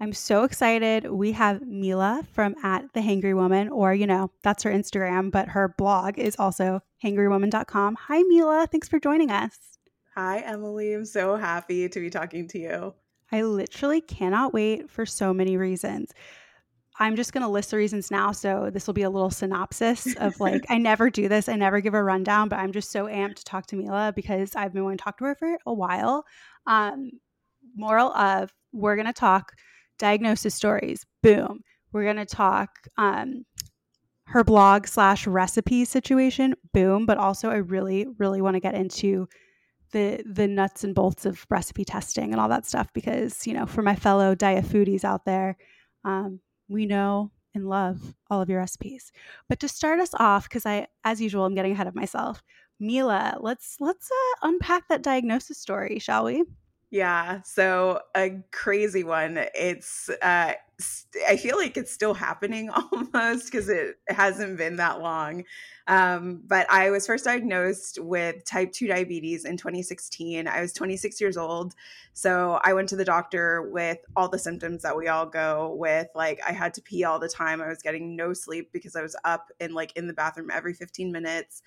I'm so excited. We have Mila from at The Hangry Woman, or that's her Instagram, but her blog is also hangrywoman.com. Hi Mila, thanks for joining us. Hi Emily, I'm so happy to be talking to you. I literally cannot wait for so many reasons. I'm just going to list the reasons now, so this will be a little synopsis of I never do this, I never give a rundown, but I'm just so amped to talk to Mila because I've been wanting to talk to her for a while. Moral of, we're going to talk diagnosis stories, boom. We're going to talk her blog / recipe situation, boom. But also I really, really want to get into the nuts and bolts of recipe testing and all that stuff because, for my fellow diet foodies out there, we know and love all of your recipes. But to start us off, because as usual, I'm getting ahead of myself. Mila, let's unpack that diagnosis story, shall we? Yeah. So a crazy one. It's, I feel like it's still happening almost because it hasn't been that long. But I was first diagnosed with type 2 diabetes in 2016. I was 26 years old. So I went to the doctor with all the symptoms that we all go with. I had to pee all the time. I was getting no sleep because I was up and in the bathroom every 15 minutes.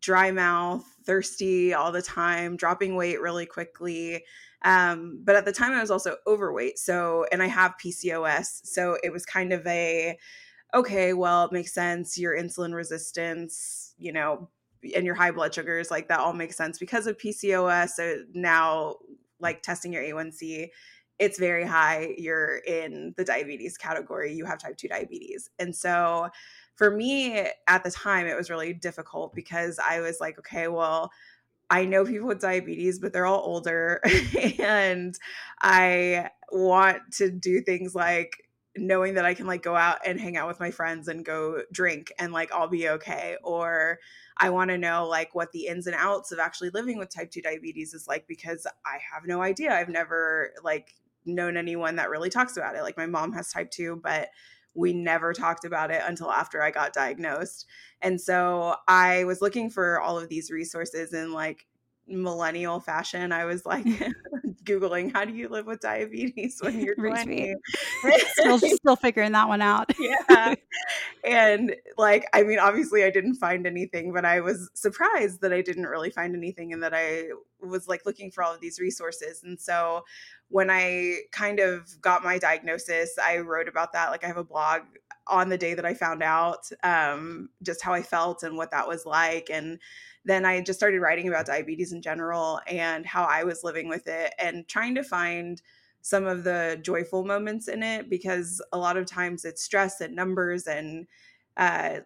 Dry mouth, thirsty all the time, dropping weight really quickly. But at the time I was also overweight. And I have PCOS. So it was kind of it makes sense. Your insulin resistance, and your high blood sugars, that all makes sense because of PCOS. So now testing your A1C, it's very high. You're in the diabetes category. You have type 2 diabetes. And so for me at the time, it was really difficult because I was I know people with diabetes, but they're all older and I want to do things knowing that I can go out and hang out with my friends and go drink and I'll be okay. Or I want to know what the ins and outs of actually living with type 2 diabetes is because I have no idea. I've never known anyone that really talks about it. My mom has type 2, but we never talked about it until after I got diagnosed. And so I was looking for all of these resources in millennial fashion. I was Googling, how do you live with diabetes when you're 20? Still figuring that one out. Yeah. And obviously I didn't find anything, but I was surprised that I didn't really find anything and that I was looking for all of these resources. And so when I kind of got my diagnosis, I wrote about that. I have a blog on the day that I found out, just how I felt and what that was like. And then I just started writing about diabetes in general and how I was living with it and trying to find some of the joyful moments in it, because a lot of times it's stress and numbers and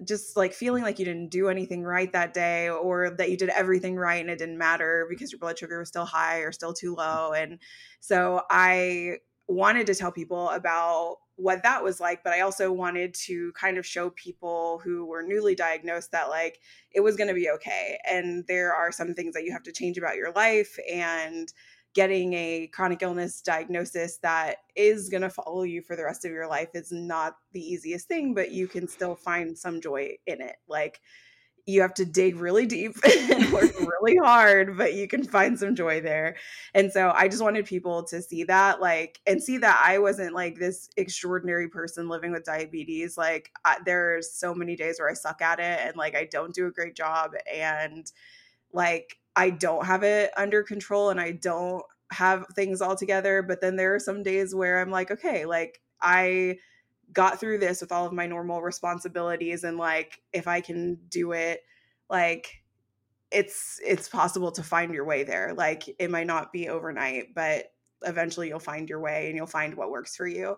just feeling you didn't do anything right that day, or that you did everything right and it didn't matter because your blood sugar was still high or still too low. And so I wanted to tell people about what that was like, but I also wanted to kind of show people who were newly diagnosed that it was going to be okay. And there are some things that you have to change about your life, and getting a chronic illness diagnosis that is going to follow you for the rest of your life is not the easiest thing, but you can still find some joy in it. You have to dig really deep and work really hard, but you can find some joy there. And so I just wanted people to see that, and see that I wasn't this extraordinary person living with diabetes. There's so many days where I suck at it and I don't do a great job, and I don't have it under control and I don't have things all together. But then there are some days where I'm I got through this with all of my normal responsibilities. And if I can do it, it's possible to find your way there. It might not be overnight, but eventually you'll find your way and you'll find what works for you.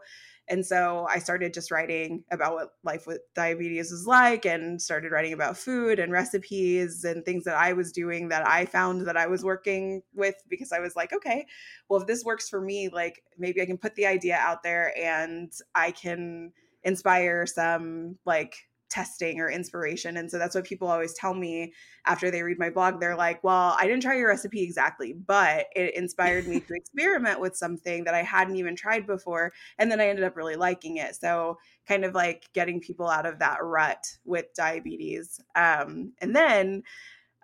And so I started just writing about what life with diabetes was like, and started writing about food and recipes and things that I was doing that I found that I was working with, because I was like, okay, well, if this works for me, like maybe I can put the idea out there and I can inspire some like testing or inspiration. And so that's what people always tell me after they read my blog. They're like, well, I didn't try your recipe exactly, but it inspired me to experiment with something that I hadn't even tried before. And then I ended up really liking it. So kind of like getting people out of that rut with diabetes. And then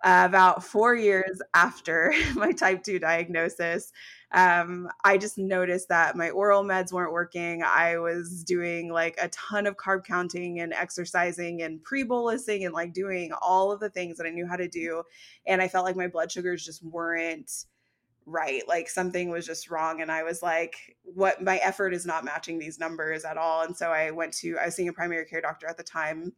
about 4 years after my type 2 diagnosis, I just noticed that my oral meds weren't working. I was doing like a ton of carb counting and exercising and pre-bolusing and like doing all of the things that I knew how to do. And I felt like my blood sugars just weren't right. Like something was just wrong. And I was like, what, my effort is not matching these numbers at all. And so I was seeing a primary care doctor at the time,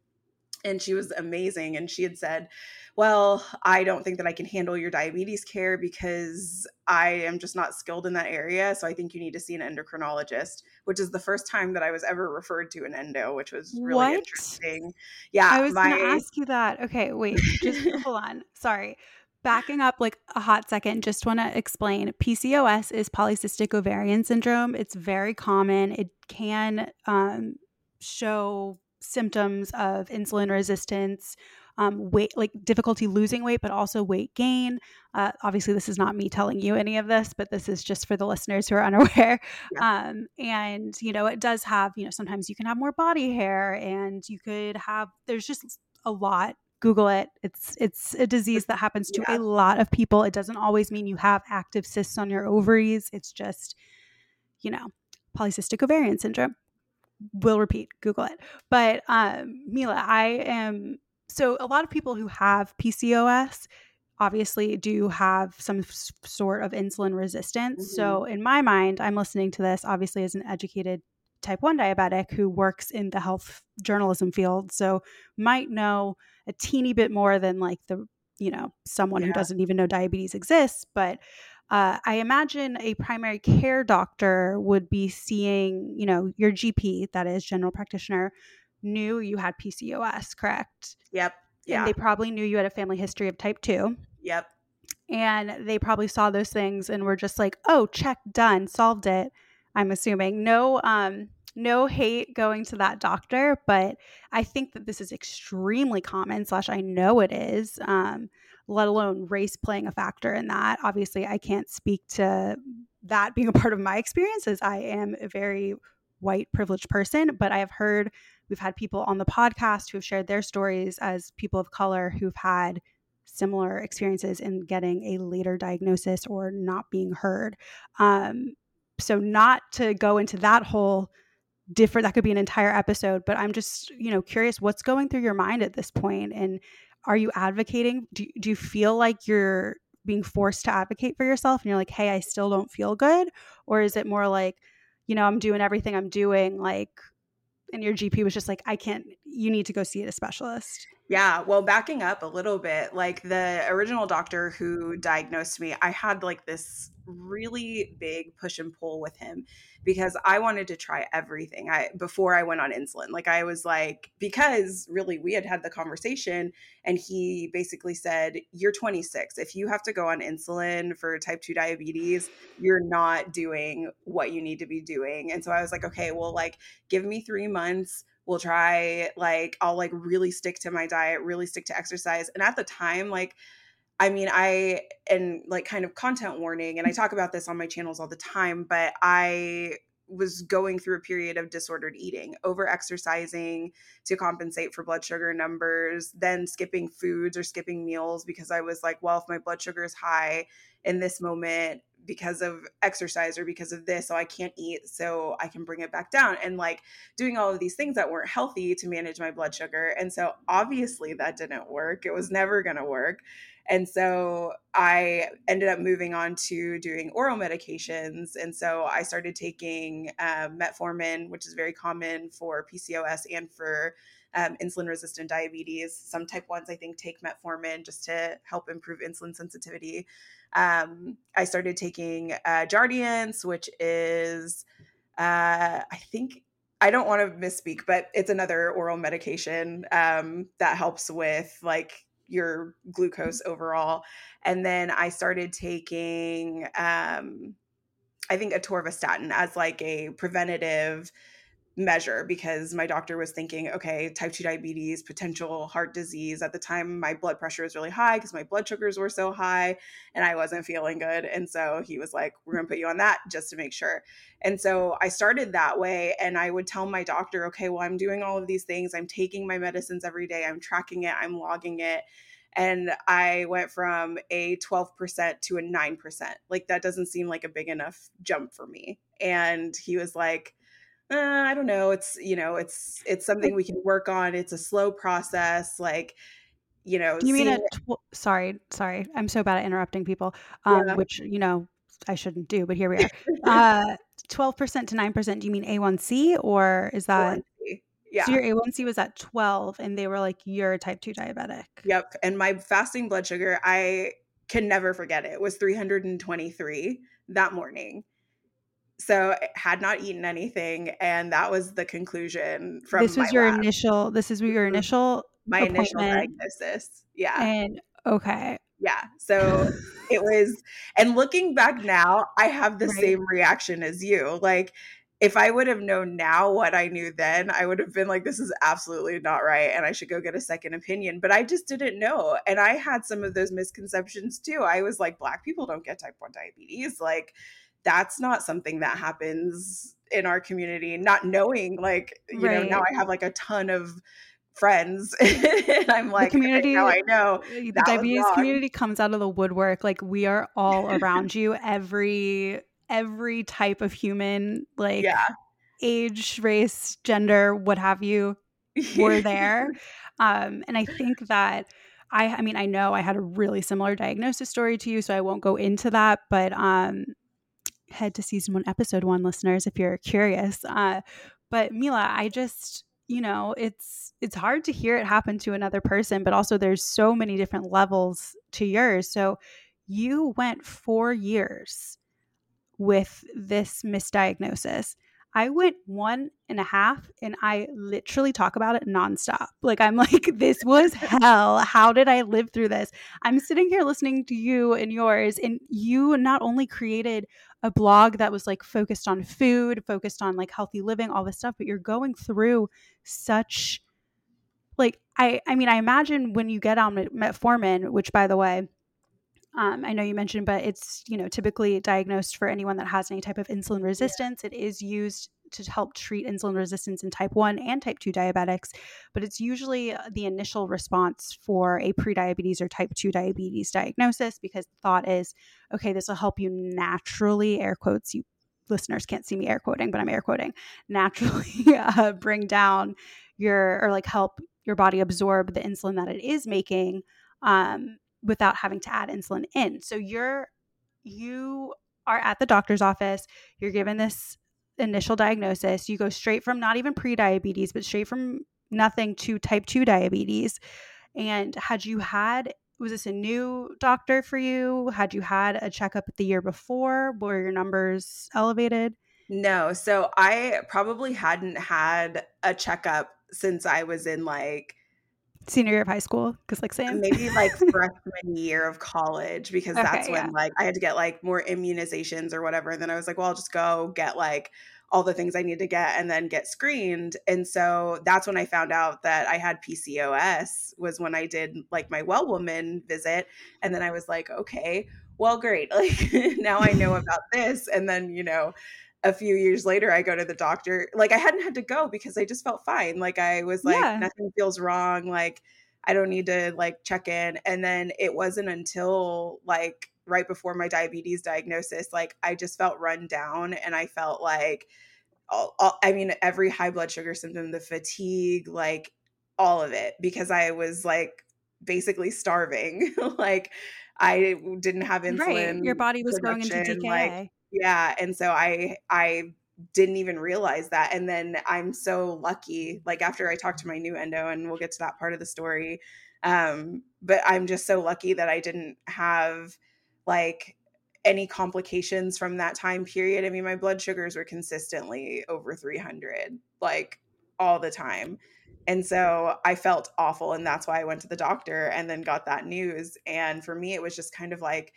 and she was amazing. And she had said, well, I don't think that I can handle your diabetes care because I am just not skilled in that area. So I think you need to see an endocrinologist, which is the first time that I was ever referred to an endo, which was really interesting. Yeah. I was going to ask you that. Okay, wait, just hold on. Sorry. Backing up like a hot second, just want to explain. PCOS is polycystic ovarian syndrome. It's very common. It can show symptoms of insulin resistance, weight, like difficulty losing weight, but also weight gain. Obviously, this is not me telling you any of this, but this is just for the listeners who are unaware. Yeah. And, you know, it does have, you know, sometimes you can have more body hair, and you could have, there's just a lot. Google it. It's a disease that happens to a lot of people. It doesn't always mean you have active cysts on your ovaries. It's just, you know, polycystic ovarian syndrome. We'll repeat, Google it. But Mila, so a lot of people who have PCOS obviously do have some sort of insulin resistance. Mm-hmm. So in my mind, I'm listening to this obviously as an educated type 1 diabetic who works in the health journalism field. So might know a teeny bit more than like the, you know, someone who doesn't even know diabetes exists. But I imagine a primary care doctor would be seeing, you know, your GP, that is general practitioner, knew you had PCOS, correct? Yep. Yeah. And they probably knew you had a family history of type 2. Yep. And they probably saw those things and were just like, oh, check, done, solved it, I'm assuming. No hate going to that doctor, but I think that this is extremely common, / I know it is, let alone race playing a factor in that. Obviously, I can't speak to that being a part of my experience, as I am a very white privileged person, but I have heard, we've had people on the podcast who've shared their stories as people of color who've had similar experiences in getting a later diagnosis or not being heard. So not to go into that whole different, that could be an entire episode, but I'm just, you know, curious what's going through your mind at this point, and are you advocating? Do you feel like you're being forced to advocate for yourself and you're like, hey, I still don't feel good? Or is it more like, you know, I'm doing everything I'm doing, like, and your GP was just like, you need to go see a specialist? Yeah. Well, backing up a little bit, like the original doctor who diagnosed me, I had like this really big push and pull with him because I wanted to try everything before I went on insulin. Like I was like, because really we had the conversation, and he basically said, you're 26. If you have to go on insulin for type 2 diabetes, you're not doing what you need to be doing. And so I was like, okay, well, like give me 3 months. We'll try, like, I'll like really stick to my diet, really stick to exercise. And at the time, like, I mean, and like kind of content warning, and I talk about this on my channels all the time, but I was going through a period of disordered eating, over exercising to compensate for blood sugar numbers, then skipping foods or skipping meals because I was like, well, if my blood sugar is high in this moment because of exercise or because of this, so I can't eat, so I can bring it back down, and like doing all of these things that weren't healthy to manage my blood sugar. And so obviously that didn't work. It was never going to work. And so I ended up moving on to doing oral medications. And so I started taking metformin, which is very common for PCOS and for insulin-resistant diabetes. Some type 1s, I think, take metformin just to help improve insulin sensitivity. I started taking Jardiance, which is, I think, I don't want to misspeak, but it's another oral medication that helps with like your glucose overall. And then I started taking, I think, atorvastatin as like a preventative measure because my doctor was thinking, okay, type 2 diabetes, potential heart disease. At the time, my blood pressure was really high because my blood sugars were so high and I wasn't feeling good. And so he was like, we're going to put you on that just to make sure. And so I started that way and I would tell my doctor, okay, well, I'm doing all of these things. I'm taking my medicines every day. I'm tracking it. I'm logging it. And I went from a 12% to a 9%. Like that doesn't seem like a big enough jump for me. And he was like, I don't know. It's, you know, it's something we can work on. It's a slow process. Like, you know, you mean sorry. I'm so bad at interrupting people, which, you know, I shouldn't do, but here we are. 12% to 9%. Do you mean A1C or is that? A1C. Yeah. So your A1C was at 12 and they were like, you're type 2 diabetic. Yep. And my fasting blood sugar, I can never forget it, was 323 that morning. So I had not eaten anything. And that was the conclusion from my initial diagnosis. Yeah. And okay. Yeah. So it was, and looking back now, I have the same reaction as you. Like if I would have known now what I knew then, I would have been like, this is absolutely not right. And I should go get a second opinion, but I just didn't know. And I had some of those misconceptions too. I was like, Black people don't get type 1 diabetes. Like, that's not something that happens in our community, not knowing, like, you know, now I have like a ton of friends and I'm like, community, now I know. The diabetes community comes out of the woodwork. Like we are all around you, every type of human, like age, race, gender, what have you, we're there. And I think that I mean, I know I had a really similar diagnosis story to you, so I won't go into that, but, head to season 1, episode 1, listeners, if you're curious. But Mila, I just, you know, it's hard to hear it happen to another person, but also there's so many different levels to yours. So you went 4 years with this misdiagnosis. I went 1.5 and I literally talk about it nonstop. Like I'm like, this was hell. How did I live through this? I'm sitting here listening to you and yours, and you not only created a blog that was like focused on food, focused on like healthy living, all this stuff, but you're going through such like, I mean, I imagine when you get on metformin, which by the way, I know you mentioned, but it's, you know, typically diagnosed for anyone that has any type of insulin resistance. Yeah. It is used to help treat insulin resistance in type 1 and type 2 diabetics, but it's usually the initial response for a prediabetes or type 2 diabetes diagnosis because the thought is, okay, this will help you naturally, air quotes, you listeners can't see me air quoting, but I'm air quoting, naturally bring down your, or like help your body absorb the insulin that it is making, without having to add insulin in. So you are at the doctor's office, you're given this initial diagnosis, you go straight from not even pre-diabetes, but straight from nothing to type 2 diabetes. And was this a new doctor for you? Had you had a checkup the year before? Were your numbers elevated? No. So I probably hadn't had a checkup since I was in like senior year of high school, because like same. Maybe like freshman year of college, because that's when like I had to get like more immunizations or whatever. And then I was like, well, I'll just go get like all the things I need to get and then get screened. And so that's when I found out that I had PCOS, was when I did like my well woman visit. And then I was like, okay, well, great. Like now I know about this. And then, you know, a few years later, I go to the doctor. Like I hadn't had to go because I just felt fine. Like I was like, nothing feels wrong. Like I don't need to like check in. And then it wasn't until like right before my diabetes diagnosis, like I just felt run down and I felt like, every high blood sugar symptom, the fatigue, like all of it, because I was like basically starving. Like I didn't have insulin. Right. Your body was going into DKA. Yeah. And so I didn't even realize that. And then I'm so lucky, like after I talked to my new endo, and we'll get to that part of the story. But I'm just so lucky that I didn't have like any complications from that time period. I mean, my blood sugars were consistently over 300, like all the time. And so I felt awful. And that's why I went to the doctor and then got that news. And for me, it was just kind of like,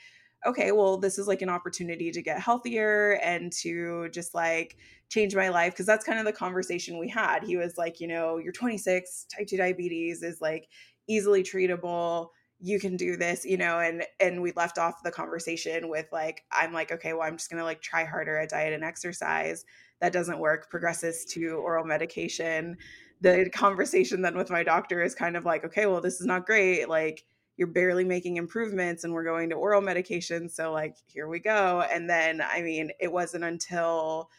okay, well, this is like an opportunity to get healthier and to just like change my life. Cause that's kind of the conversation we had. He was like, you know, you're 26, type 2 diabetes is like easily treatable. You can do this, you know, and we left off the conversation with like, I'm like, okay, well, I'm just going to like try harder at diet and exercise. That doesn't work, progresses to oral medication. The conversation then with my doctor is kind of like, okay, well, this is not great. Like, you're barely making improvements and we're going to oral medication. So like, here we go. And then, I mean, it wasn't until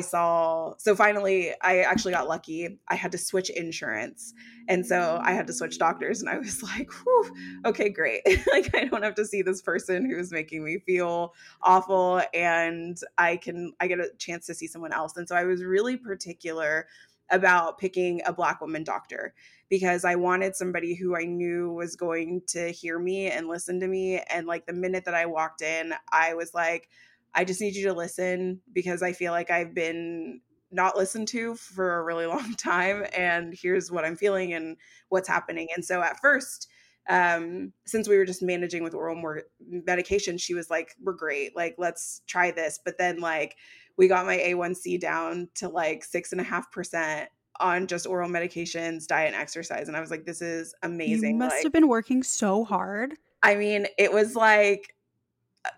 so finally I actually got lucky. I had to switch insurance. And so I had to switch doctors and I was like, whew, okay, great. Like, I don't have to see this person who's making me feel awful, and I get a chance to see someone else. And so I was really particular about picking a Black woman doctor because I wanted somebody who I knew was going to hear me and listen to me. And like the minute that I walked in, I was like, I just need you to listen because I feel like I've been not listened to for a really long time. And here's what I'm feeling and what's happening. And so at first, since we were just managing with oral medication, she was like, we're great. Like, let's try this. But then like we got my A1C down to like 6.5% on just oral medications, diet and exercise. And I was like, this is amazing. You must have been working so hard. I mean, it was like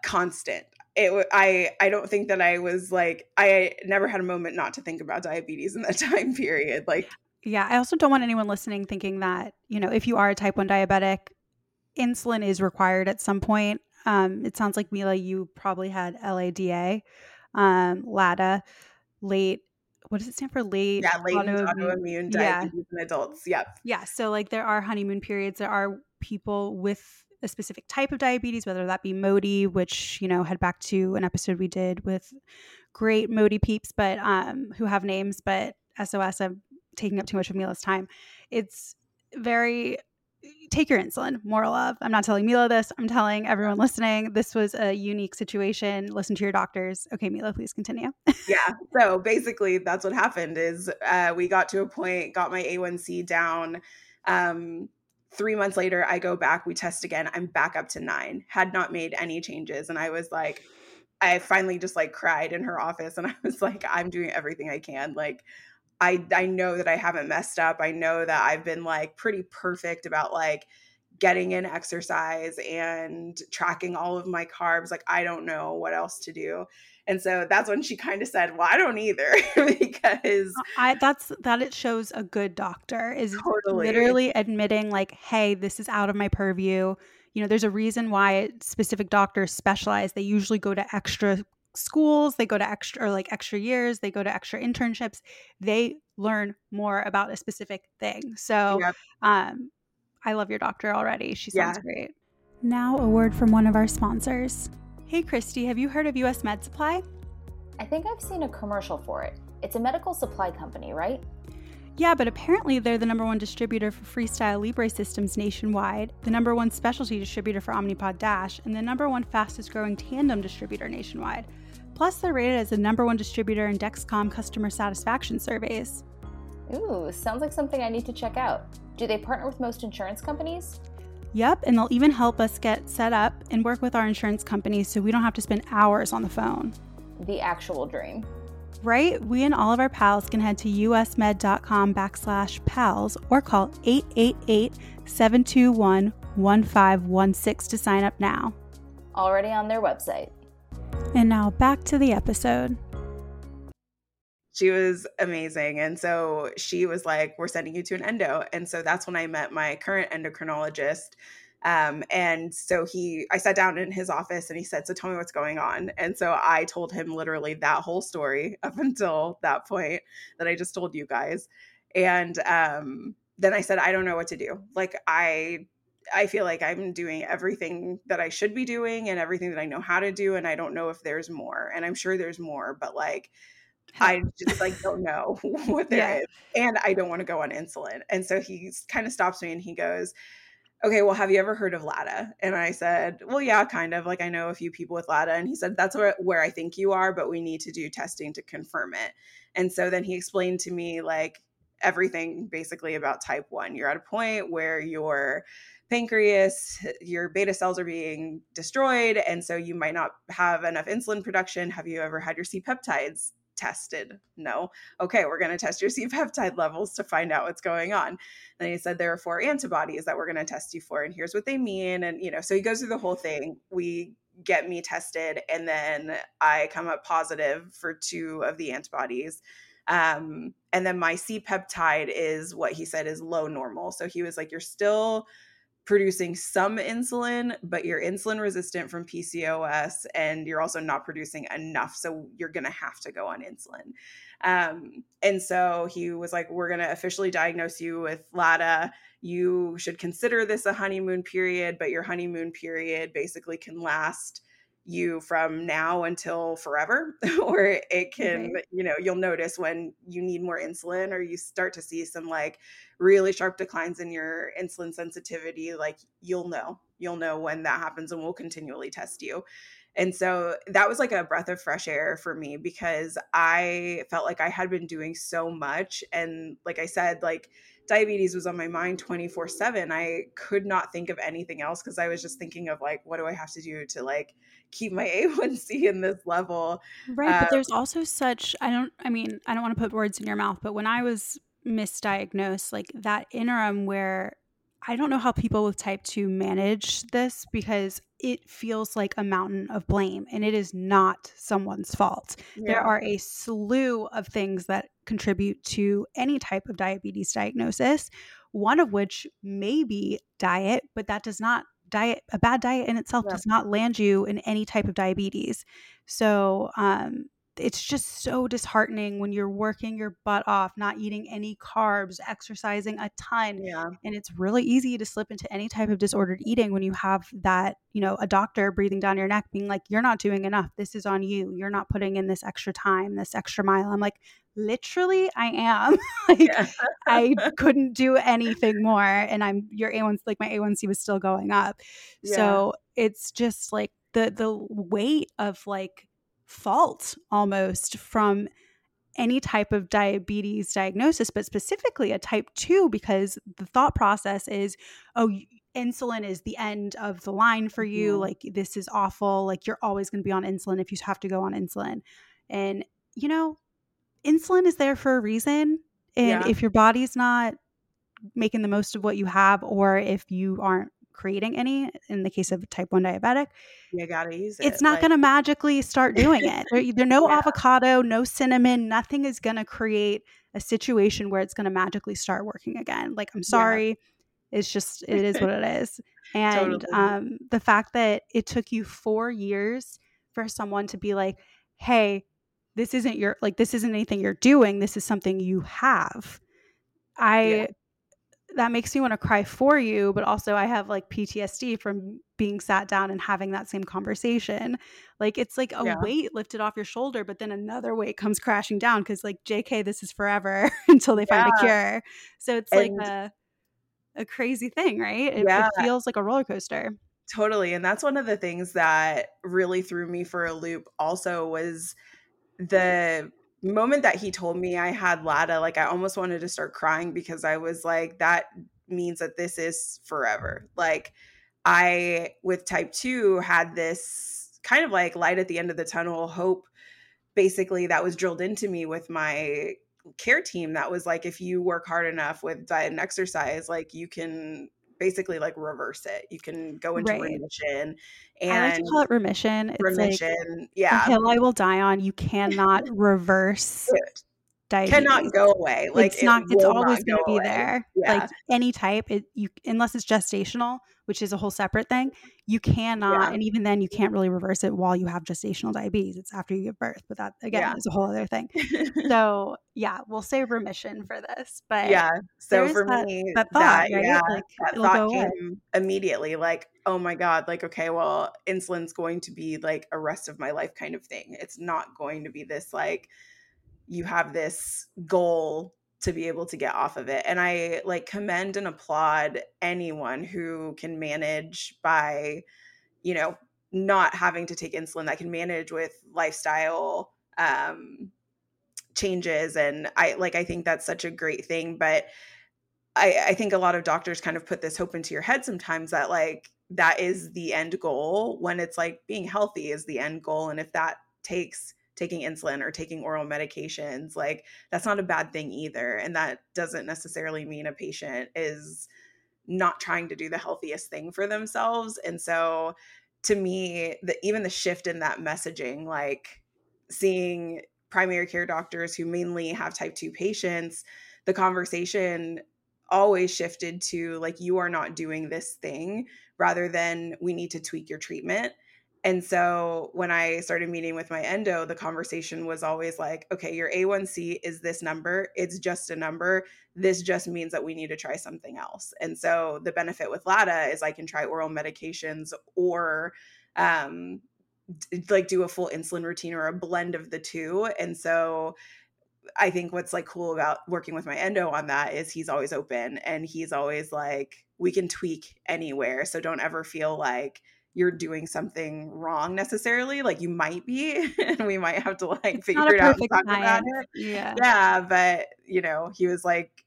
constant. I don't think that I was like, I never had a moment not to think about diabetes in that time period. Like, yeah, I also don't want anyone listening thinking that, you know, if you are a type 1 diabetic, insulin is required at some point. It sounds like, Mila, you probably had LADA, LADA, late, what does it stand for? Late autoimmune diabetes in adults. Yep. Yeah. So like there are honeymoon periods. There are people with a specific type of diabetes, whether that be MODY, which, you know, head back to an episode we did with great MODY peeps, but who have names, but SOS, I'm taking up too much of Mila's time. It's very, take your insulin, moral of. I'm not telling Mila this. I'm telling everyone listening. This was a unique situation. Listen to your doctors. Okay, Mila, please continue. Yeah. So basically that's what happened is we got to a point, got my A1C down. 3 months later, I go back, we test again. I'm back up to 9, had not made any changes. And I was like, I finally just like cried in her office. And I was like, I'm doing everything I can. Like, I know that I haven't messed up. I know that I've been like pretty perfect about like getting in exercise and tracking all of my carbs. Like, I don't know what else to do. And so that's when she kind of said, well, I don't either, because it shows a good doctor is totally. Literally admitting like, hey, this is out of my purview. You know, there's a reason why specific doctors specialize. They usually go to extra schools, they go to extra years, they go to extra internships. They learn more about a specific thing. So yep. I love your doctor already. She sounds great. Now a word from one of our sponsors. Hey, Christy, have you heard of US Med Supply? I think I've seen a commercial for it. It's a medical supply company, right? Yeah, but apparently they're the number one distributor for Freestyle Libre systems nationwide, the number one specialty distributor for Omnipod Dash, and the number one fastest growing tandem distributor nationwide. Plus, they're rated as the number one distributor in Dexcom customer satisfaction surveys. Ooh, sounds like something I need to check out. Do they partner with most insurance companies? Yep, and they'll even help us get set up and work with our insurance companies so we don't have to spend hours on the phone. The actual dream. Right? We and all of our pals can head to usmed.com/pals or call 888-721-1516 to sign up now. Already on their website. And now back to the episode. She was amazing. And so she was like, we're sending you to an endo. And so that's when I met my current endocrinologist. And so I sat down in his office and he said, so tell me what's going on. And so I told him literally that whole story up until that point that I just told you guys. And then I said, I don't know what to do. Like, I feel like I'm doing everything that I should be doing and everything that I know how to do. And I don't know if there's more. And I'm sure there's more, but like, I just like don't know what there is. And I don't want to go on insulin. And so he kind of stops me and he goes, okay, well, have you ever heard of LADA? And I said, well, yeah, kind of. Like, I know a few people with LADA. And he said, that's where I think you are, but we need to do testing to confirm it. And so then he explained to me, like, everything basically about type 1. You're at a point where your pancreas, your beta cells are being destroyed, and so you might not have enough insulin production. Have you ever had your C peptides tested? No. Okay, we're going to test your C peptide levels to find out what's going on. And he said, there are 4 antibodies that we're going to test you for, and here's what they mean. And, you know, so he goes through the whole thing. We get me tested, and then I come up positive for 2 of the antibodies. And then my C peptide is what he said is low normal. So he was like, you're still producing some insulin, but you're insulin resistant from PCOS, and you're also not producing enough. So you're going to have to go on insulin. And so he was like, we're going to officially diagnose you with LADA. You should consider this a honeymoon period, but your honeymoon period basically can last you from now until forever, or it can, you know, you'll notice when you need more insulin, or you start to see some like really sharp declines in your insulin sensitivity. Like, you'll know when that happens, and we'll continually test you. And so that was like a breath of fresh air for me, because I felt like I had been doing so much. And like I said, like, diabetes was on my mind 24/7. I could not think of anything else, because I was just thinking of like, what do I have to do to like keep my A1C in this level? Right. But there's also such, I don't want to put words in your mouth, but when I was misdiagnosed, like that interim where I don't know how people with type 2 manage this, because it feels like a mountain of blame, and it is not someone's fault. Yeah. There are a slew of things that contribute to any type of diabetes diagnosis, one of which may be diet, but that does not diet. A bad diet in itself does not land you in any type of diabetes. So, it's just so disheartening when you're working your butt off, not eating any carbs, exercising a ton. Yeah. And it's really easy to slip into any type of disordered eating when you have that, you know, a doctor breathing down your neck being like, you're not doing enough. This is on you. You're not putting in this extra time, this extra mile. I'm like, literally, I am. I couldn't do anything more. And my A1C was still going up. Yeah. So it's just like the weight of like, fault almost from any type of diabetes diagnosis, but specifically a type 2, because the thought process is, oh, insulin is the end of the line for you. Mm. Like, this is awful. Like, you're always going to be on insulin if you have to go on insulin. And, you know, insulin is there for a reason. And if your body's not making the most of what you have, or if you aren't creating any, in the case of a type 1 diabetic, you gotta use it. It's not going to magically start doing it. There are no avocado, no cinnamon, nothing is going to create a situation where it's going to magically start working again. Like, I'm sorry. Yeah. It's just, it is what it is. And totally. The fact that it took you 4 years for someone to be like, hey, this isn't anything you're doing. This is something you have. That makes me want to cry for you, but also I have like PTSD from being sat down and having that same conversation. Like, it's like a weight lifted off your shoulder, but then another weight comes crashing down, because like, JK, this is forever until they find a cure. So it's like a crazy thing, right? It feels like a roller coaster. Totally. And that's one of the things that really threw me for a loop also was the moment that he told me I had LADA. Like, I almost wanted to start crying, because I was like, that means that this is forever. Like, I, with type 2, had this kind of like light at the end of the tunnel hope, basically, that was drilled into me with my care team. That was like, if you work hard enough with diet and exercise, like, you can basically like reverse it. You can go into remission. And I like to call it remission. It's remission. Like, the hill I will die on. You cannot reverse diabetes. Cannot go away. Like, it's always going to be there. Yeah. Like, any type, unless it's gestational, which is a whole separate thing, you cannot. And even then, you can't really reverse it while you have gestational diabetes. It's after you give birth. But that, again, is a whole other thing. So, we'll say remission for this. But so for me, that thought, right? That thought came immediately. Like, oh my God, like, okay, well, insulin's going to be like a rest of my life kind of thing. It's not going to be this, like, you have this goal to be able to get off of it. And I like commend and applaud anyone who can manage by, you know, not having to take insulin, that can manage with lifestyle changes. And I think that's such a great thing. But I think a lot of doctors kind of put this hope into your head sometimes that like, that is the end goal, when it's like being healthy is the end goal. And if that takes taking insulin or taking oral medications, like that's not a bad thing either. And that doesn't necessarily mean a patient is not trying to do the healthiest thing for themselves. And so to me, even the shift in that messaging, like seeing primary care doctors who mainly have type 2 patients, the conversation always shifted to like, you are not doing this thing, rather than we need to tweak your treatment. And so when I started meeting with my endo, the conversation was always like, okay, your A1C is this number. It's just a number. This just means that we need to try something else. And so the benefit with LADA is I can try oral medications or like do a full insulin routine or a blend of the two. And so I think what's like cool about working with my endo on that is he's always open and he's always like, we can tweak anywhere. So don't ever feel like you're doing something wrong necessarily. Like you might be, and we might have to like figure it out and talk about it. Yeah. But you know, he was like,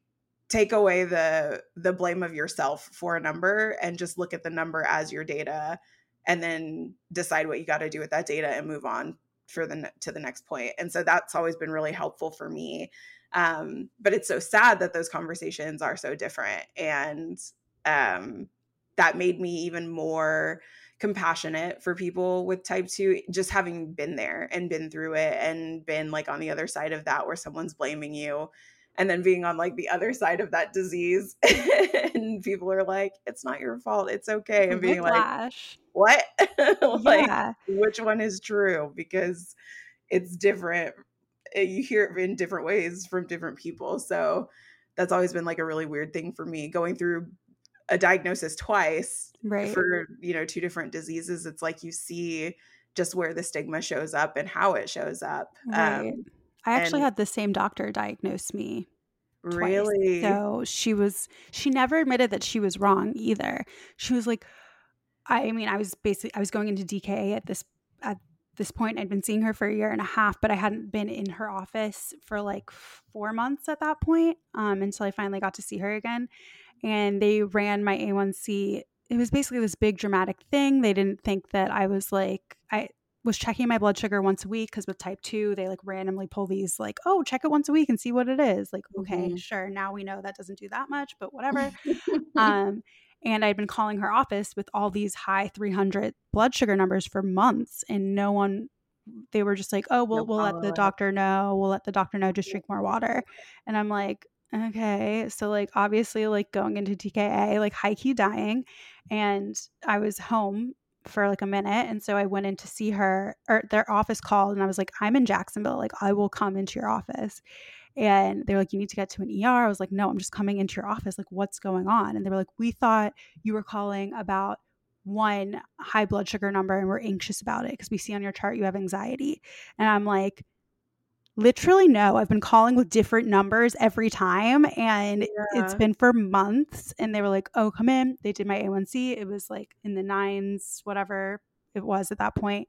take away the blame of yourself for a number and just look at the number as your data and then decide what you got to do with that data and move on to the next point. And so that's always been really helpful for me. But it's so sad that those conversations are so different. And that made me even more compassionate for people with type 2, just having been there and been through it and been like on the other side of that where someone's blaming you, and then being on like the other side of that disease and people are like, it's not your fault, it's okay, and being like what like which one is true, because it's different, you hear it in different ways from different people. So that's always been like a really weird thing for me, going through a diagnosis twice, right, for, you know, two different diseases. It's like you see just where the stigma shows up and how it shows up. Right. I actually had the same doctor diagnose me. Really? Twice. So she never admitted that she was wrong either. She was like, I was going into DKA at this point. I'd been seeing her for 1.5 years, but I hadn't been in her office for like 4 months at that point, until I finally got to see her again. And they ran my A1C. It was basically this big dramatic thing. They didn't think that I was checking my blood sugar once a week, because with type 2, they like randomly pull these like, oh, check it once a week and see what it is. Like, okay, sure. Now we know that doesn't do that much, but whatever. And I'd been calling her office with all these high 300 blood sugar numbers for months, and no one, they were just like, oh, we'll let the doctor know. We'll let the doctor know. Just drink more water. And I'm like, okay, so like obviously like going into DKA, like high key dying, and I was home for like a minute, and so I went in to see her, or their office called, and I was like, I'm in Jacksonville, like I will come into your office. And they were like, you need to get to an ER. I was like, no, I'm just coming into your office, like what's going on? And they were like, we thought you were calling about one high blood sugar number and we're anxious about it because we see on your chart you have anxiety. And I'm like, literally, no. I've been calling with different numbers every time, and it's been for months. And they were like, oh, come in. They did my A1C. It was like in the 9s, whatever it was at that point.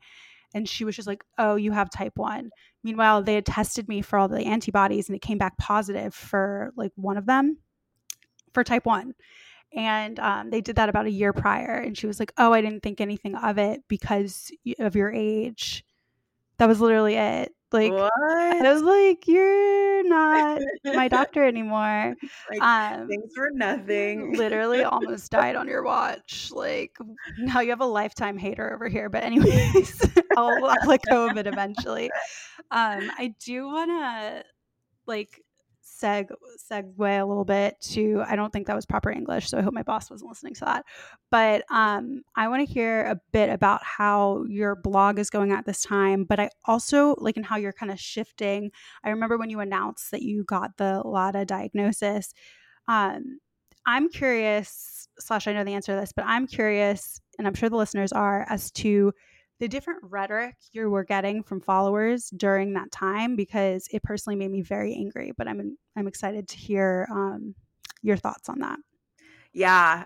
And she was just like, oh, you have type 1. Meanwhile, they had tested me for all the antibodies, and it came back positive for like one of them for type 1. And they did that about a year prior. And she was like, oh, I didn't think anything of it because of your age. That was literally it. Like, what? I was like, you're not my doctor anymore. Like, things for nothing. Literally almost died on your watch. Like, now you have a lifetime hater over here. But anyways, I'll let go of it eventually. I do want to like segue a little bit to, I don't think that was proper English, so I hope my boss wasn't listening to that. But I want to hear a bit about how your blog is going at this time, but I also like, and how you're kind of shifting. I remember when you announced that you got the LADA diagnosis. I'm curious, / I know the answer to this, but I'm curious, and I'm sure the listeners are, as to the different rhetoric you were getting from followers during that time, because it personally made me very angry. But I'm excited to hear your thoughts on that. Yeah.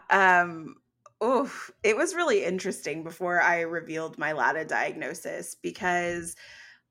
It was really interesting before I revealed my LADA diagnosis, because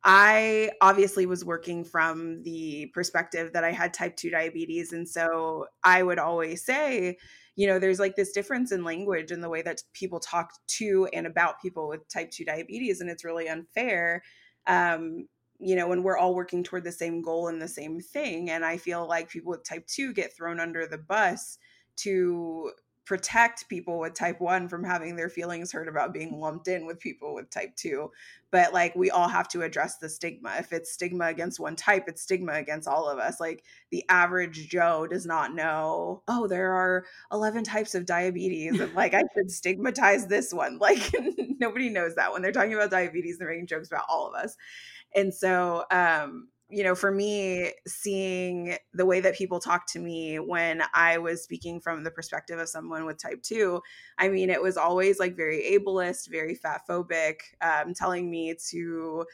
I obviously was working from the perspective that I had type 2 diabetes. And so I would always say, you know, there's like this difference in language and the way that people talk to and about people with type 2 diabetes. And it's really unfair, you know, when we're all working toward the same goal and the same thing. And I feel like people with type 2 get thrown under the bus to protect people with type 1 from having their feelings hurt about being lumped in with people with type 2. But like, we all have to address the stigma. If it's stigma against one type, it's stigma against all of us. Like, the average Joe does not know, oh, there are 11 types of diabetes, and like, I should stigmatize this one. Like, nobody knows that. When they're talking about diabetes, they're making jokes about all of us. And so, you know, for me, seeing the way that people talk to me when I was speaking from the perspective of someone with type 2, I mean, it was always like very ableist, very fat phobic, telling me to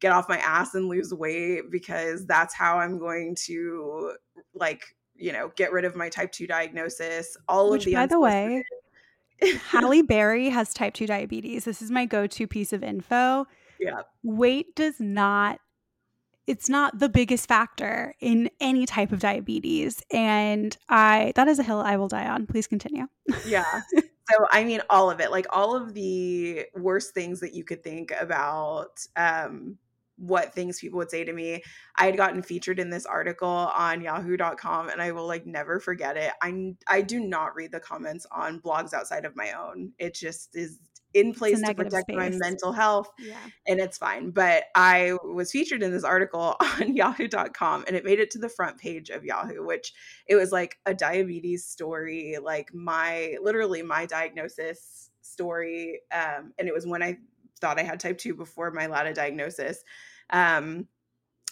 get off my ass and lose weight because that's how I'm going to, like, you know, get rid of my type 2 diagnosis. By the way, Halle Berry has type 2 diabetes. This is my go-to piece of info. Yeah. Weight does not. It's not the biggest factor in any type of diabetes. And that is a hill I will die on. Please continue. Yeah. So, I mean, all of it, like all of the worst things that you could think about, what things people would say to me. I had gotten featured in this article on yahoo.com, and I will like never forget it. I do not read the comments on blogs outside of my own. It just is in place to protect my mental health. Yeah. And it's fine. But I was featured in this article on yahoo.com, and it made it to the front page of Yahoo, which it was like a diabetes story, like literally my diagnosis story. And it was when I thought I had type 2 before my LADA diagnosis.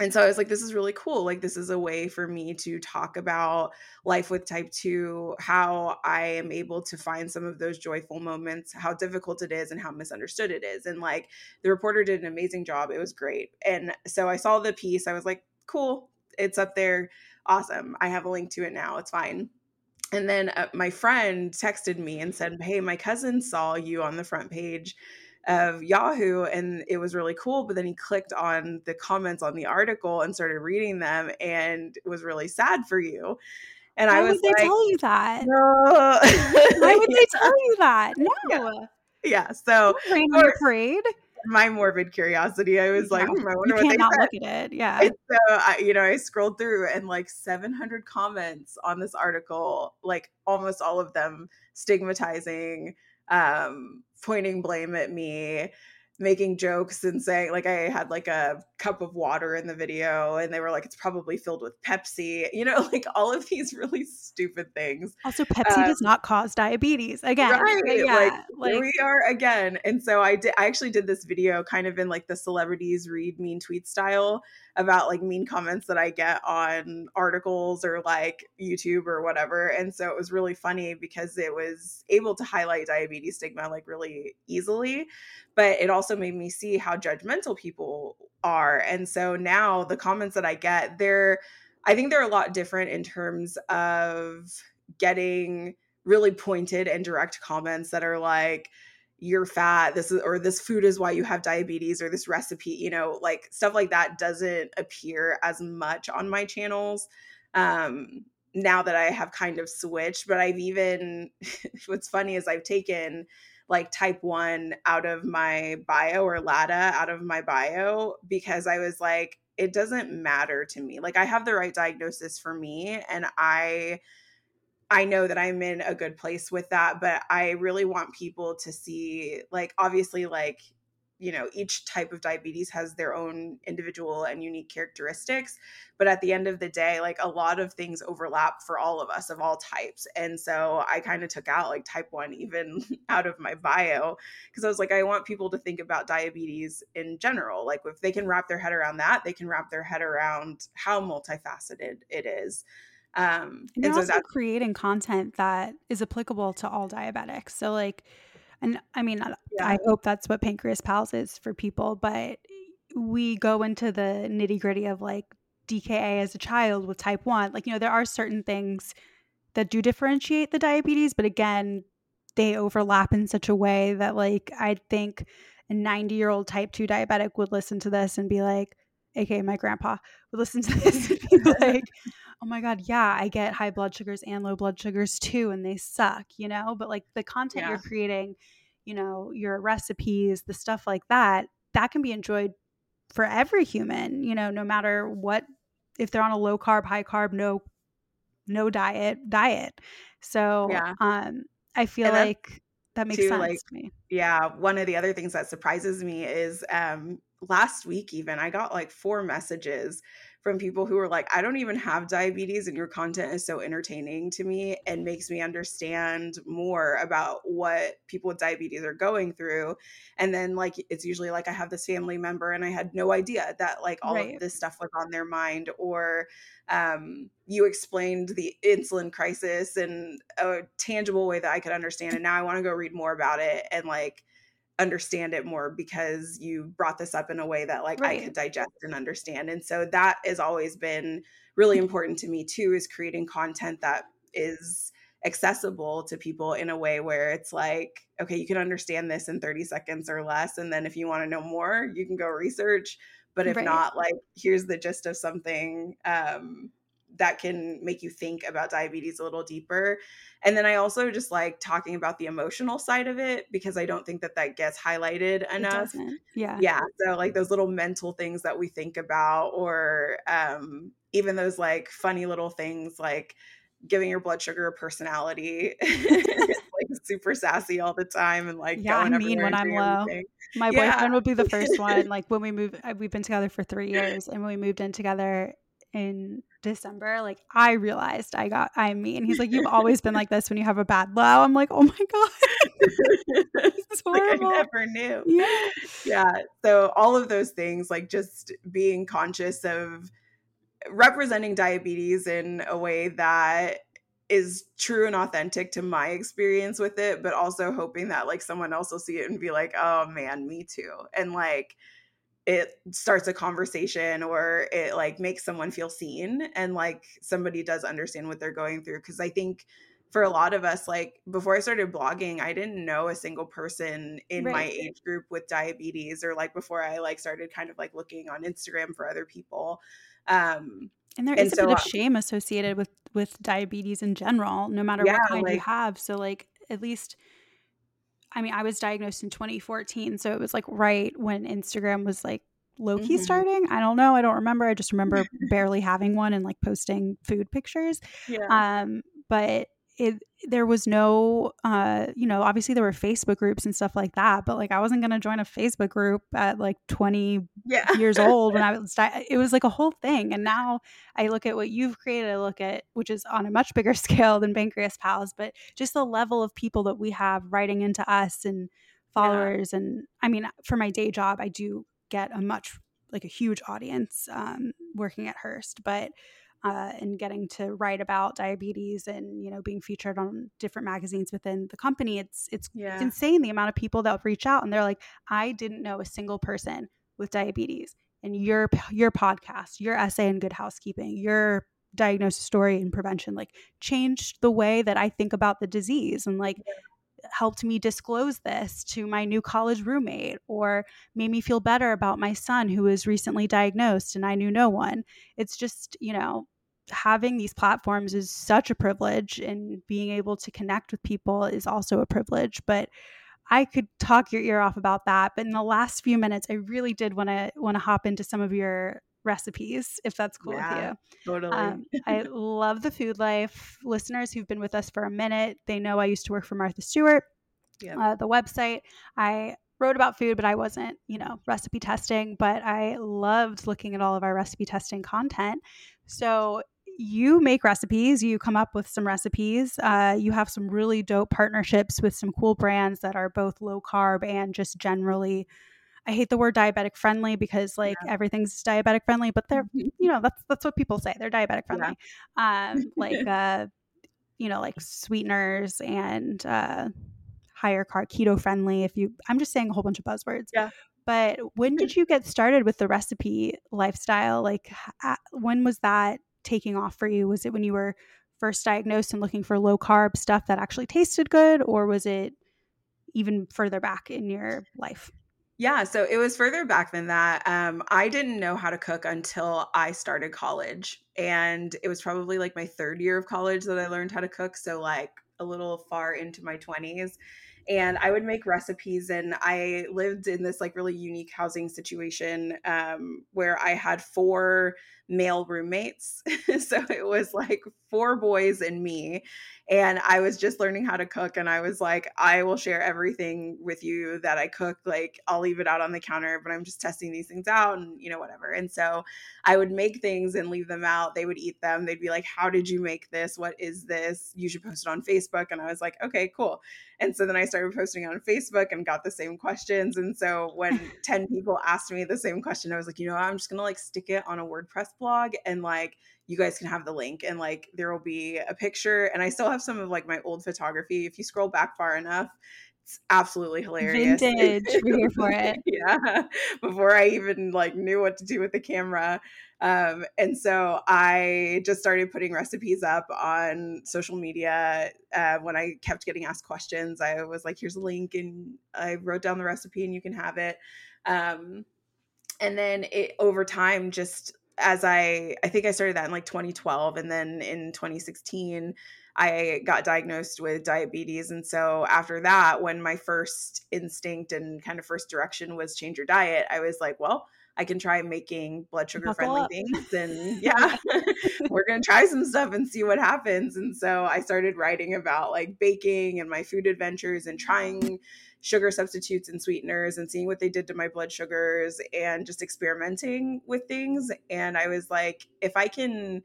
And so I was like, this is really cool. Like, this is a way for me to talk about life with type 2, how I am able to find some of those joyful moments, how difficult it is and how misunderstood it is. And like, the reporter did an amazing job. It was great. And so I saw the piece. I was like, cool. It's up there. Awesome. I have a link to it now. It's fine. And then my friend texted me and said, hey, my cousin saw you on the front page of Yahoo, and it was really cool. But then he clicked on the comments on the article and started reading them, and was really sad for you. And why I was like, tell you that? No. Why would they tell you that? No. Yeah. So my morbid curiosity, I was like, I wonder what they said. Look at it. Yeah. And so I scrolled through, and like 700 comments on this article, like almost all of them stigmatizing, pointing blame at me, making jokes and saying, like, I had like a cup of water in the video and they were like, it's probably filled with Pepsi, you know, like all of these really stupid things. Also, Pepsi does not cause diabetes. Again, right? Yeah, like here we are again. And so I actually did this video kind of in like the celebrities read mean tweet style about like mean comments that I get on articles or like YouTube or whatever. And so it was really funny because it was able to highlight diabetes stigma like really easily, but it also made me see how judgmental people are. And so now the comments that I get, I think they're a lot different in terms of getting really pointed and direct comments that are like, you're fat, this food is why you have diabetes, or this recipe, you know, like stuff like that doesn't appear as much on my channels now that I have kind of switched. But I've even, what's funny is I've taken like type 1 out of my bio, or LADA out of my bio, because I was like, it doesn't matter to me. Like, I have the right diagnosis for me, and I know that I'm in a good place with that, but I really want people to see, like, obviously, like, you know, each type of diabetes has their own individual and unique characteristics. But at the end of the day, like, a lot of things overlap for all of us of all types. And so I kind of took out like type 1 even out of my bio, because I was like, I want people to think about diabetes in general. Like, if they can wrap their head around that, they can wrap their head around how multifaceted it is. And so also creating content that is applicable to all diabetics. So like, And I mean, yeah. I hope that's what Pancreas Pals is for people, but we go into the nitty gritty of like DKA as a child with type 1. Like, you know, there are certain things that do differentiate the diabetes, but again, they overlap in such a way that like I think a 90-year-old type 2 diabetic would listen to this and be like, aka my grandpa would listen to this and be like, oh my God, yeah, I get high blood sugars and low blood sugars too, and they suck, you know? But like the content you're creating, you know, your recipes, the stuff like that, that can be enjoyed for every human, you know, no matter what, if they're on a low carb, high carb, no diet. So I feel like that makes sense to me. Yeah. One of the other things that surprises me is last week even, I got like 4 messages from people who were like, I don't even have diabetes and your content is so entertaining to me and makes me understand more about what people with diabetes are going through. And then like, it's usually like I have this family member and I had no idea that like all of this stuff was on their mind, or you explained the insulin crisis in a tangible way that I could understand. And now I want to go read more about it and like understand it more because you brought this up in a way that like I could digest and understand. And so that has always been really important to me too, is creating content that is accessible to people in a way where it's like, okay, you can understand this in 30 seconds or less. And then if you want to know more, you can go research, but if not, like here's the gist of something, that can make you think about diabetes a little deeper. And then I also just like talking about the emotional side of it because I don't think that that gets highlighted enough. Yeah. So like those little mental things that we think about, or even those like funny little things like giving your blood sugar a personality, like super sassy all the time and like going mean when I'm low. Everything. My boyfriend would be the first one. Like when we moved, we've been together for 3 years, and when we moved in together in December, like I realized I'm mean. He's like, you've always been like this when you have a bad low. I'm like, oh my God. It's horrible. Like I never knew. Yeah. So all of those things, like just being conscious of representing diabetes in a way that is true and authentic to my experience with it, but also hoping that like someone else will see it and be like, oh man, me too. And like, it starts a conversation, or it like makes someone feel seen and like somebody does understand what they're going through. Cause I think for a lot of us, like before I started blogging, I didn't know a single person in my age group with diabetes, or like before I like started kind of like looking on Instagram for other people. And there is a bit of shame associated with diabetes in general, no matter what kind you have. So like, at least, I mean, I was diagnosed in 2014, so it was like right when Instagram was like low-key starting. I don't know. I don't remember. I just remember barely having one and like posting food pictures. But there was no, you know, obviously there were Facebook groups and stuff like that, but like I wasn't going to join a Facebook group at like 20 years old when I was, it was like a whole thing. And now I look at what you've created, I look at, which is on a much bigger scale than Pancreas Pals, but just the level of people that we have writing into us and followers. And I mean, for my day job, I do get a huge audience working at Hearst, but and getting to write about diabetes and, you know, being featured on different magazines within the company, it's insane the amount of people that reach out and they're like, I didn't know a single person with diabetes, and your podcast, your essay in Good Housekeeping, your diagnosis story and prevention, like changed the way that I think about the disease and like helped me disclose this to my new college roommate, or made me feel better about my son who was recently diagnosed and I knew no one. It's just, you know, having these platforms is such a privilege, and being able to connect with people is also a privilege. But I could talk your ear off about that. But in the last few minutes, I really did want to hop into some of your recipes, if that's cool with you. Totally. I love the food life. Listeners who've been with us for a minute, they know I used to work for Martha Stewart, the website. I wrote about food, but I wasn't, you know, recipe testing, but I loved looking at all of our recipe testing content. So you make recipes, you come up with some recipes, you have some really dope partnerships with some cool brands that are both low carb and just generally, I hate the word diabetic friendly because like everything's diabetic friendly, but they're, you know, that's what people say, they're diabetic friendly. Like, you know, like sweeteners and higher carb, keto friendly. I'm just saying a whole bunch of buzzwords. Yeah. But when did you get started with the recipe lifestyle? Like, when was that taking off for you? Was it when you were first diagnosed and looking for low carb stuff that actually tasted good, or was it even further back in your life? Yeah, so it was further back than that. I didn't know how to cook until I started college. And it was probably like my third year of college that I learned how to cook. So like a little far into my 20s. And I would make recipes, and I lived in this like really unique housing situation where I had 4 male roommates. So it was like 4 boys and me. And I was just learning how to cook. And I was like, I will share everything with you that I cook. Like, I'll leave it out on the counter, but I'm just testing these things out and, you know, whatever. And so I would make things and leave them out. They would eat them. They'd be like, how did you make this? What is this? You should post it on Facebook. And I was like, okay, cool. And so then I started posting on Facebook and got the same questions. And so when 10 people asked me the same question, I was like, you know, I'm just going to like stick it on a WordPress blog, and like, you guys can have the link, and like, there will be a picture. And I still have some of like my old photography. If you scroll back far enough, it's absolutely hilarious. Vintage. We're here for it. Yeah. Before I even like knew what to do with the camera. And so I just started putting recipes up on social media. When I kept getting asked questions, I was like, here's a link, and I wrote down the recipe and you can have it. And then over time, just as I think I started that in like 2012, and then in 2016, I got diagnosed with diabetes. And so after that, when my first instinct and kind of first direction was change your diet, I was like, well, I can try making blood sugar friendly things. And yeah, we're going to try some stuff and see what happens. And so I started writing about like baking and my food adventures and trying sugar substitutes and sweeteners and seeing what they did to my blood sugars and just experimenting with things. And I was like, if I can,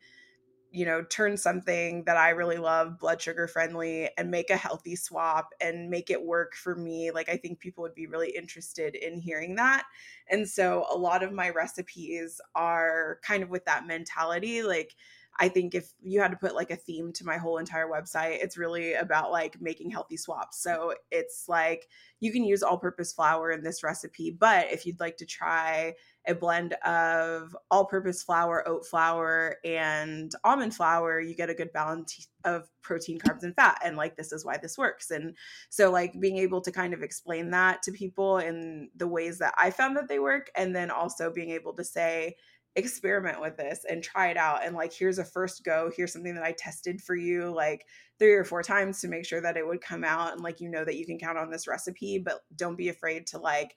you know, turn something that I really love blood sugar friendly and make a healthy swap and make it work for me, like, I think people would be really interested in hearing that. And so a lot of my recipes are kind of with that mentality. Like, I think if you had to put like a theme to my whole entire website, it's really about like making healthy swaps. So it's like, you can use all purpose flour in this recipe, but if you'd like to try a blend of all purpose flour, oat flour, and almond flour, you get a good balance of protein, carbs, and fat. And like, this is why this works. And so like being able to kind of explain that to people in the ways that I found that they work. And then also being able to say, experiment with this and try it out. And like, here's a first go, here's something that I tested for you like 3 or 4 times to make sure that it would come out. And like, you know, that you can count on this recipe, but don't be afraid to like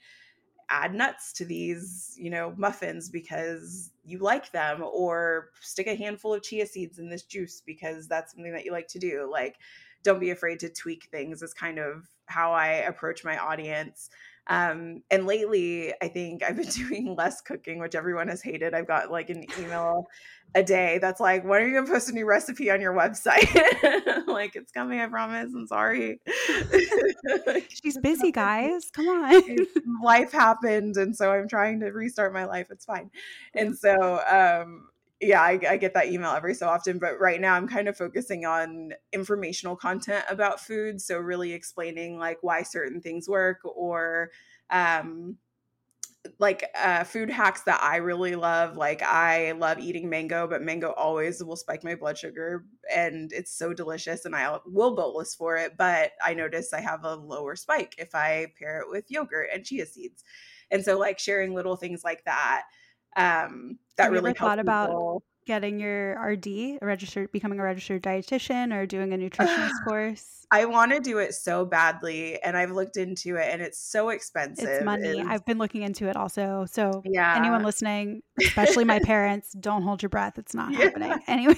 add nuts to these, you know, muffins because you like them, or stick a handful of chia seeds in this juice because that's something that you like to do. Like, don't be afraid to tweak things is kind of how I approach my audience. And lately, I think I've been doing less cooking, which everyone has hated. I've got like an email a day that's like, when are you going to post a new recipe on your website? Like, it's coming, I promise. I'm sorry. She's busy, guys. Come on. Life happened. And so I'm trying to restart my life. It's fine. And so, yeah, I get that email every so often, but right now I'm kind of focusing on informational content about food. So really explaining like why certain things work, or food hacks that I really love. Like, I love eating mango, but mango always will spike my blood sugar and it's so delicious, and I will bolus for it. But I notice I have a lower spike if I pair it with yogurt and chia seeds. And so like sharing little things like that. That really helped. Thought about people getting your RD, becoming a registered dietitian, or doing a nutritionist course? I want to do it so badly, and I've looked into it, and it's so expensive. It's money. I've been looking into it also. So yeah. Anyone listening, especially my parents, don't hold your breath. It's not happening. Anyway,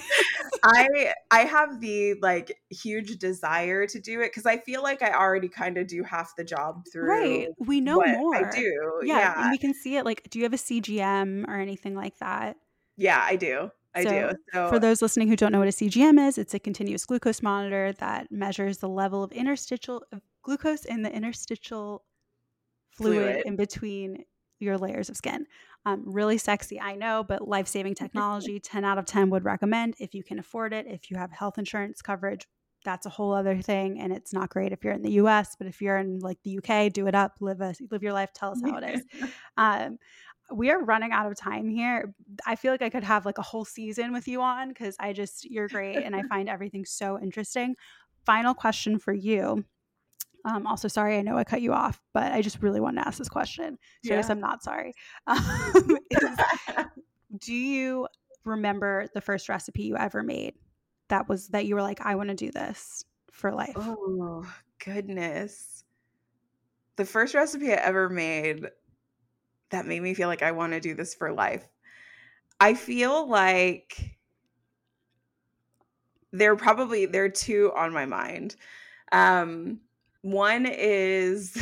I have the like huge desire to do it because I feel like I already kind of do half the job through. Right. We know what more. I do. Yeah. And we can see it. Like, do you have a CGM or anything like that? Yeah, I do. So for those listening who don't know what a CGM is, it's a continuous glucose monitor that measures the level of interstitial of glucose in the interstitial fluid in between your layers of skin. Really sexy, I know, but life-saving technology. 10 out of 10 would recommend if you can afford it, if you have health insurance coverage, that's a whole other thing, and it's not great if you're in the US, but if you're in like the UK, do it up, live your life, tell us how it is. We are running out of time here. I feel like I could have like a whole season with you on, because you're great and I find everything so interesting. Final question for you. Also, sorry, I know I cut you off, but I just really wanted to ask this question. So I guess I'm not sorry. Do you remember the first recipe you ever made that you were like, I want to do this for life? Oh, goodness. The first recipe I ever made that made me feel like I want to do this for life. I feel like there are two on my mind. One is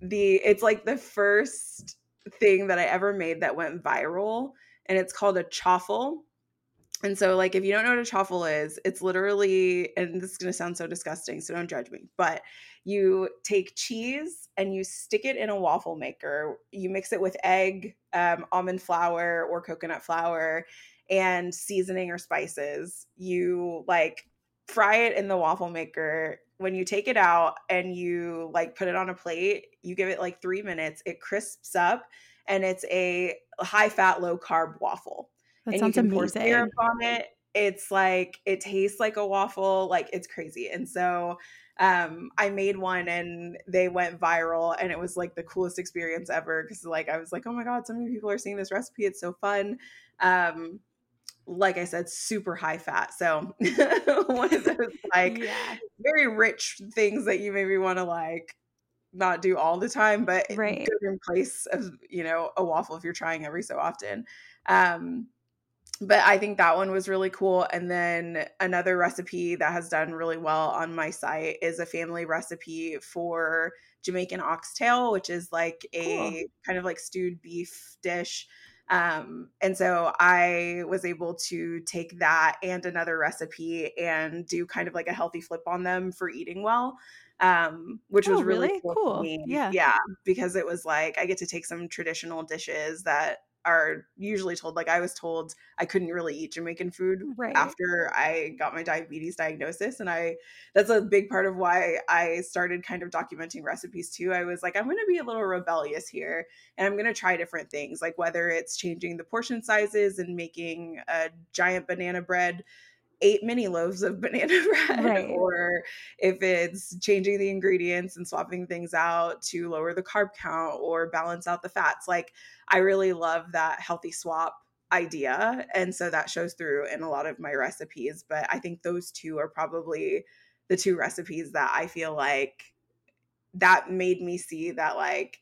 it's like the first thing that I ever made that went viral, and it's called a chaffle. And so like, if you don't know what a chaffle is, it's literally, and this is going to sound so disgusting, so don't judge me, but you take cheese and you stick it in a waffle maker. You mix it with egg, almond flour or coconut flour, and seasoning or spices. You like fry it in the waffle maker. When you take it out and you like put it on a plate, you give it like 3 minutes, it crisps up, and it's a high fat, low carb waffle. That sounds amazing. And you can pour syrup on it. It's like, it tastes like a waffle. Like, it's crazy. And so I made one and they went viral, and it was like the coolest experience ever. Cause like, I was like, oh my God, so many people are seeing this recipe. It's so fun. Like I said, super high fat. So one of those like very rich things that you maybe want to like not do all the time, but good in place of, you know, a waffle if you're trying every so often. But I think that one was really cool. And then another recipe that has done really well on my site is a family recipe for Jamaican oxtail, which is like a kind of like stewed beef dish. And so I was able to take that and another recipe and do kind of like a healthy flip on them for eating well, which was really cool. Yeah. Because it was like, I get to take some traditional dishes that are usually told, like I was told I couldn't really eat Jamaican food after I got my diabetes diagnosis. And that's a big part of why I started kind of documenting recipes too. I was like, I'm going to be a little rebellious here, and I'm going to try different things, like whether it's changing the portion sizes and making a giant banana bread, 8 mini loaves of banana bread, or if it's changing the ingredients and swapping things out to lower the carb count or balance out the fats. Like, I really love that healthy swap idea. And so that shows through in a lot of my recipes. But I think those two are probably the two recipes that I feel like that made me see that like,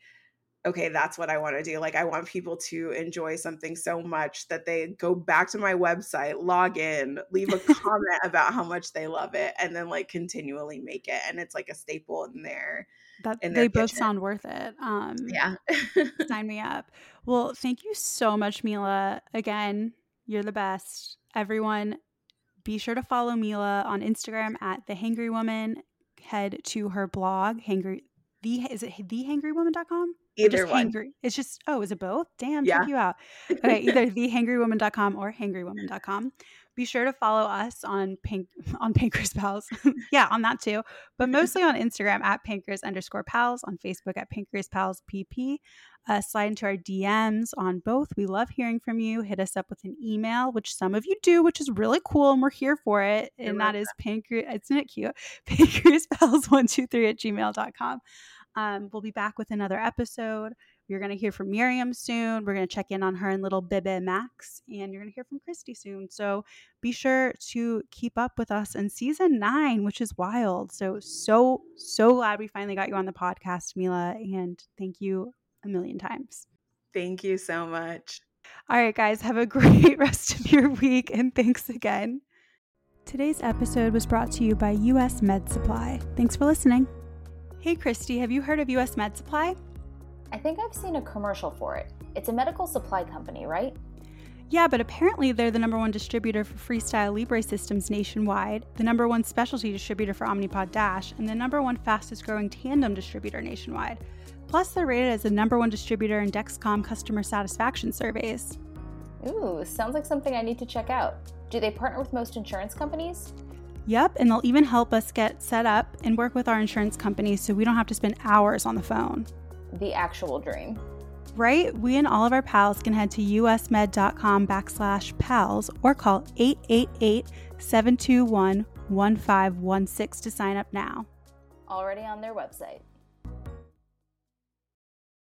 okay, that's what I want to do. Like, I want people to enjoy something so much that they go back to my website, log in, leave a comment about how much they love it, and then like continually make it. And it's like a staple in there. They both sound worth it. Yeah. Sign me up. Well, thank you so much, Mila. Again, you're the best. Everyone, be sure to follow Mila on Instagram at The Hangry Woman. Head to her blog, is it thehangrywoman.com? Either one. Hangry. It's just, is it both? Damn, check you out. Okay, either thehangrywoman.com or hangrywoman.com. Be sure to follow us on Pancreas Pals. On that too. But mostly on Instagram at Pancreas_Pals, on Facebook at Pancreas Pals PP. Slide into our DMs on both. We love hearing from you. Hit us up with an email, which some of you do, which is really cool, and we're here for it. And that is isn't it cute? pancreaspals123@gmail.com. We'll be back with another episode. You're going to hear from Miriam soon. We're going to check in on her and little Bebe Max, and you're going to hear from Christy soon. So be sure to keep up with us in season 9, which is wild. So glad we finally got you on the podcast, Mila, and thank you a million times. Thank you so much. All right, guys, have a great rest of your week, and thanks again. Today's episode was brought to you by US Med Supply. Thanks for listening. Hey, Christy, have you heard of US Med Supply? I think I've seen a commercial for it. It's a medical supply company, right? Yeah, but apparently they're the number 1 distributor for Freestyle Libre systems nationwide, the number 1 specialty distributor for Omnipod Dash, and the number 1 fastest growing tandem distributor nationwide. Plus, they're rated as the number 1 distributor in Dexcom customer satisfaction surveys. Ooh, sounds like something I need to check out. Do they partner with most insurance companies? Yep, and they'll even help us get set up and work with our insurance company so we don't have to spend hours on the phone. The actual dream. Right? We and all of our pals can head to usmed.com/pals or call 888-721-1516 to sign up now. Already on their website.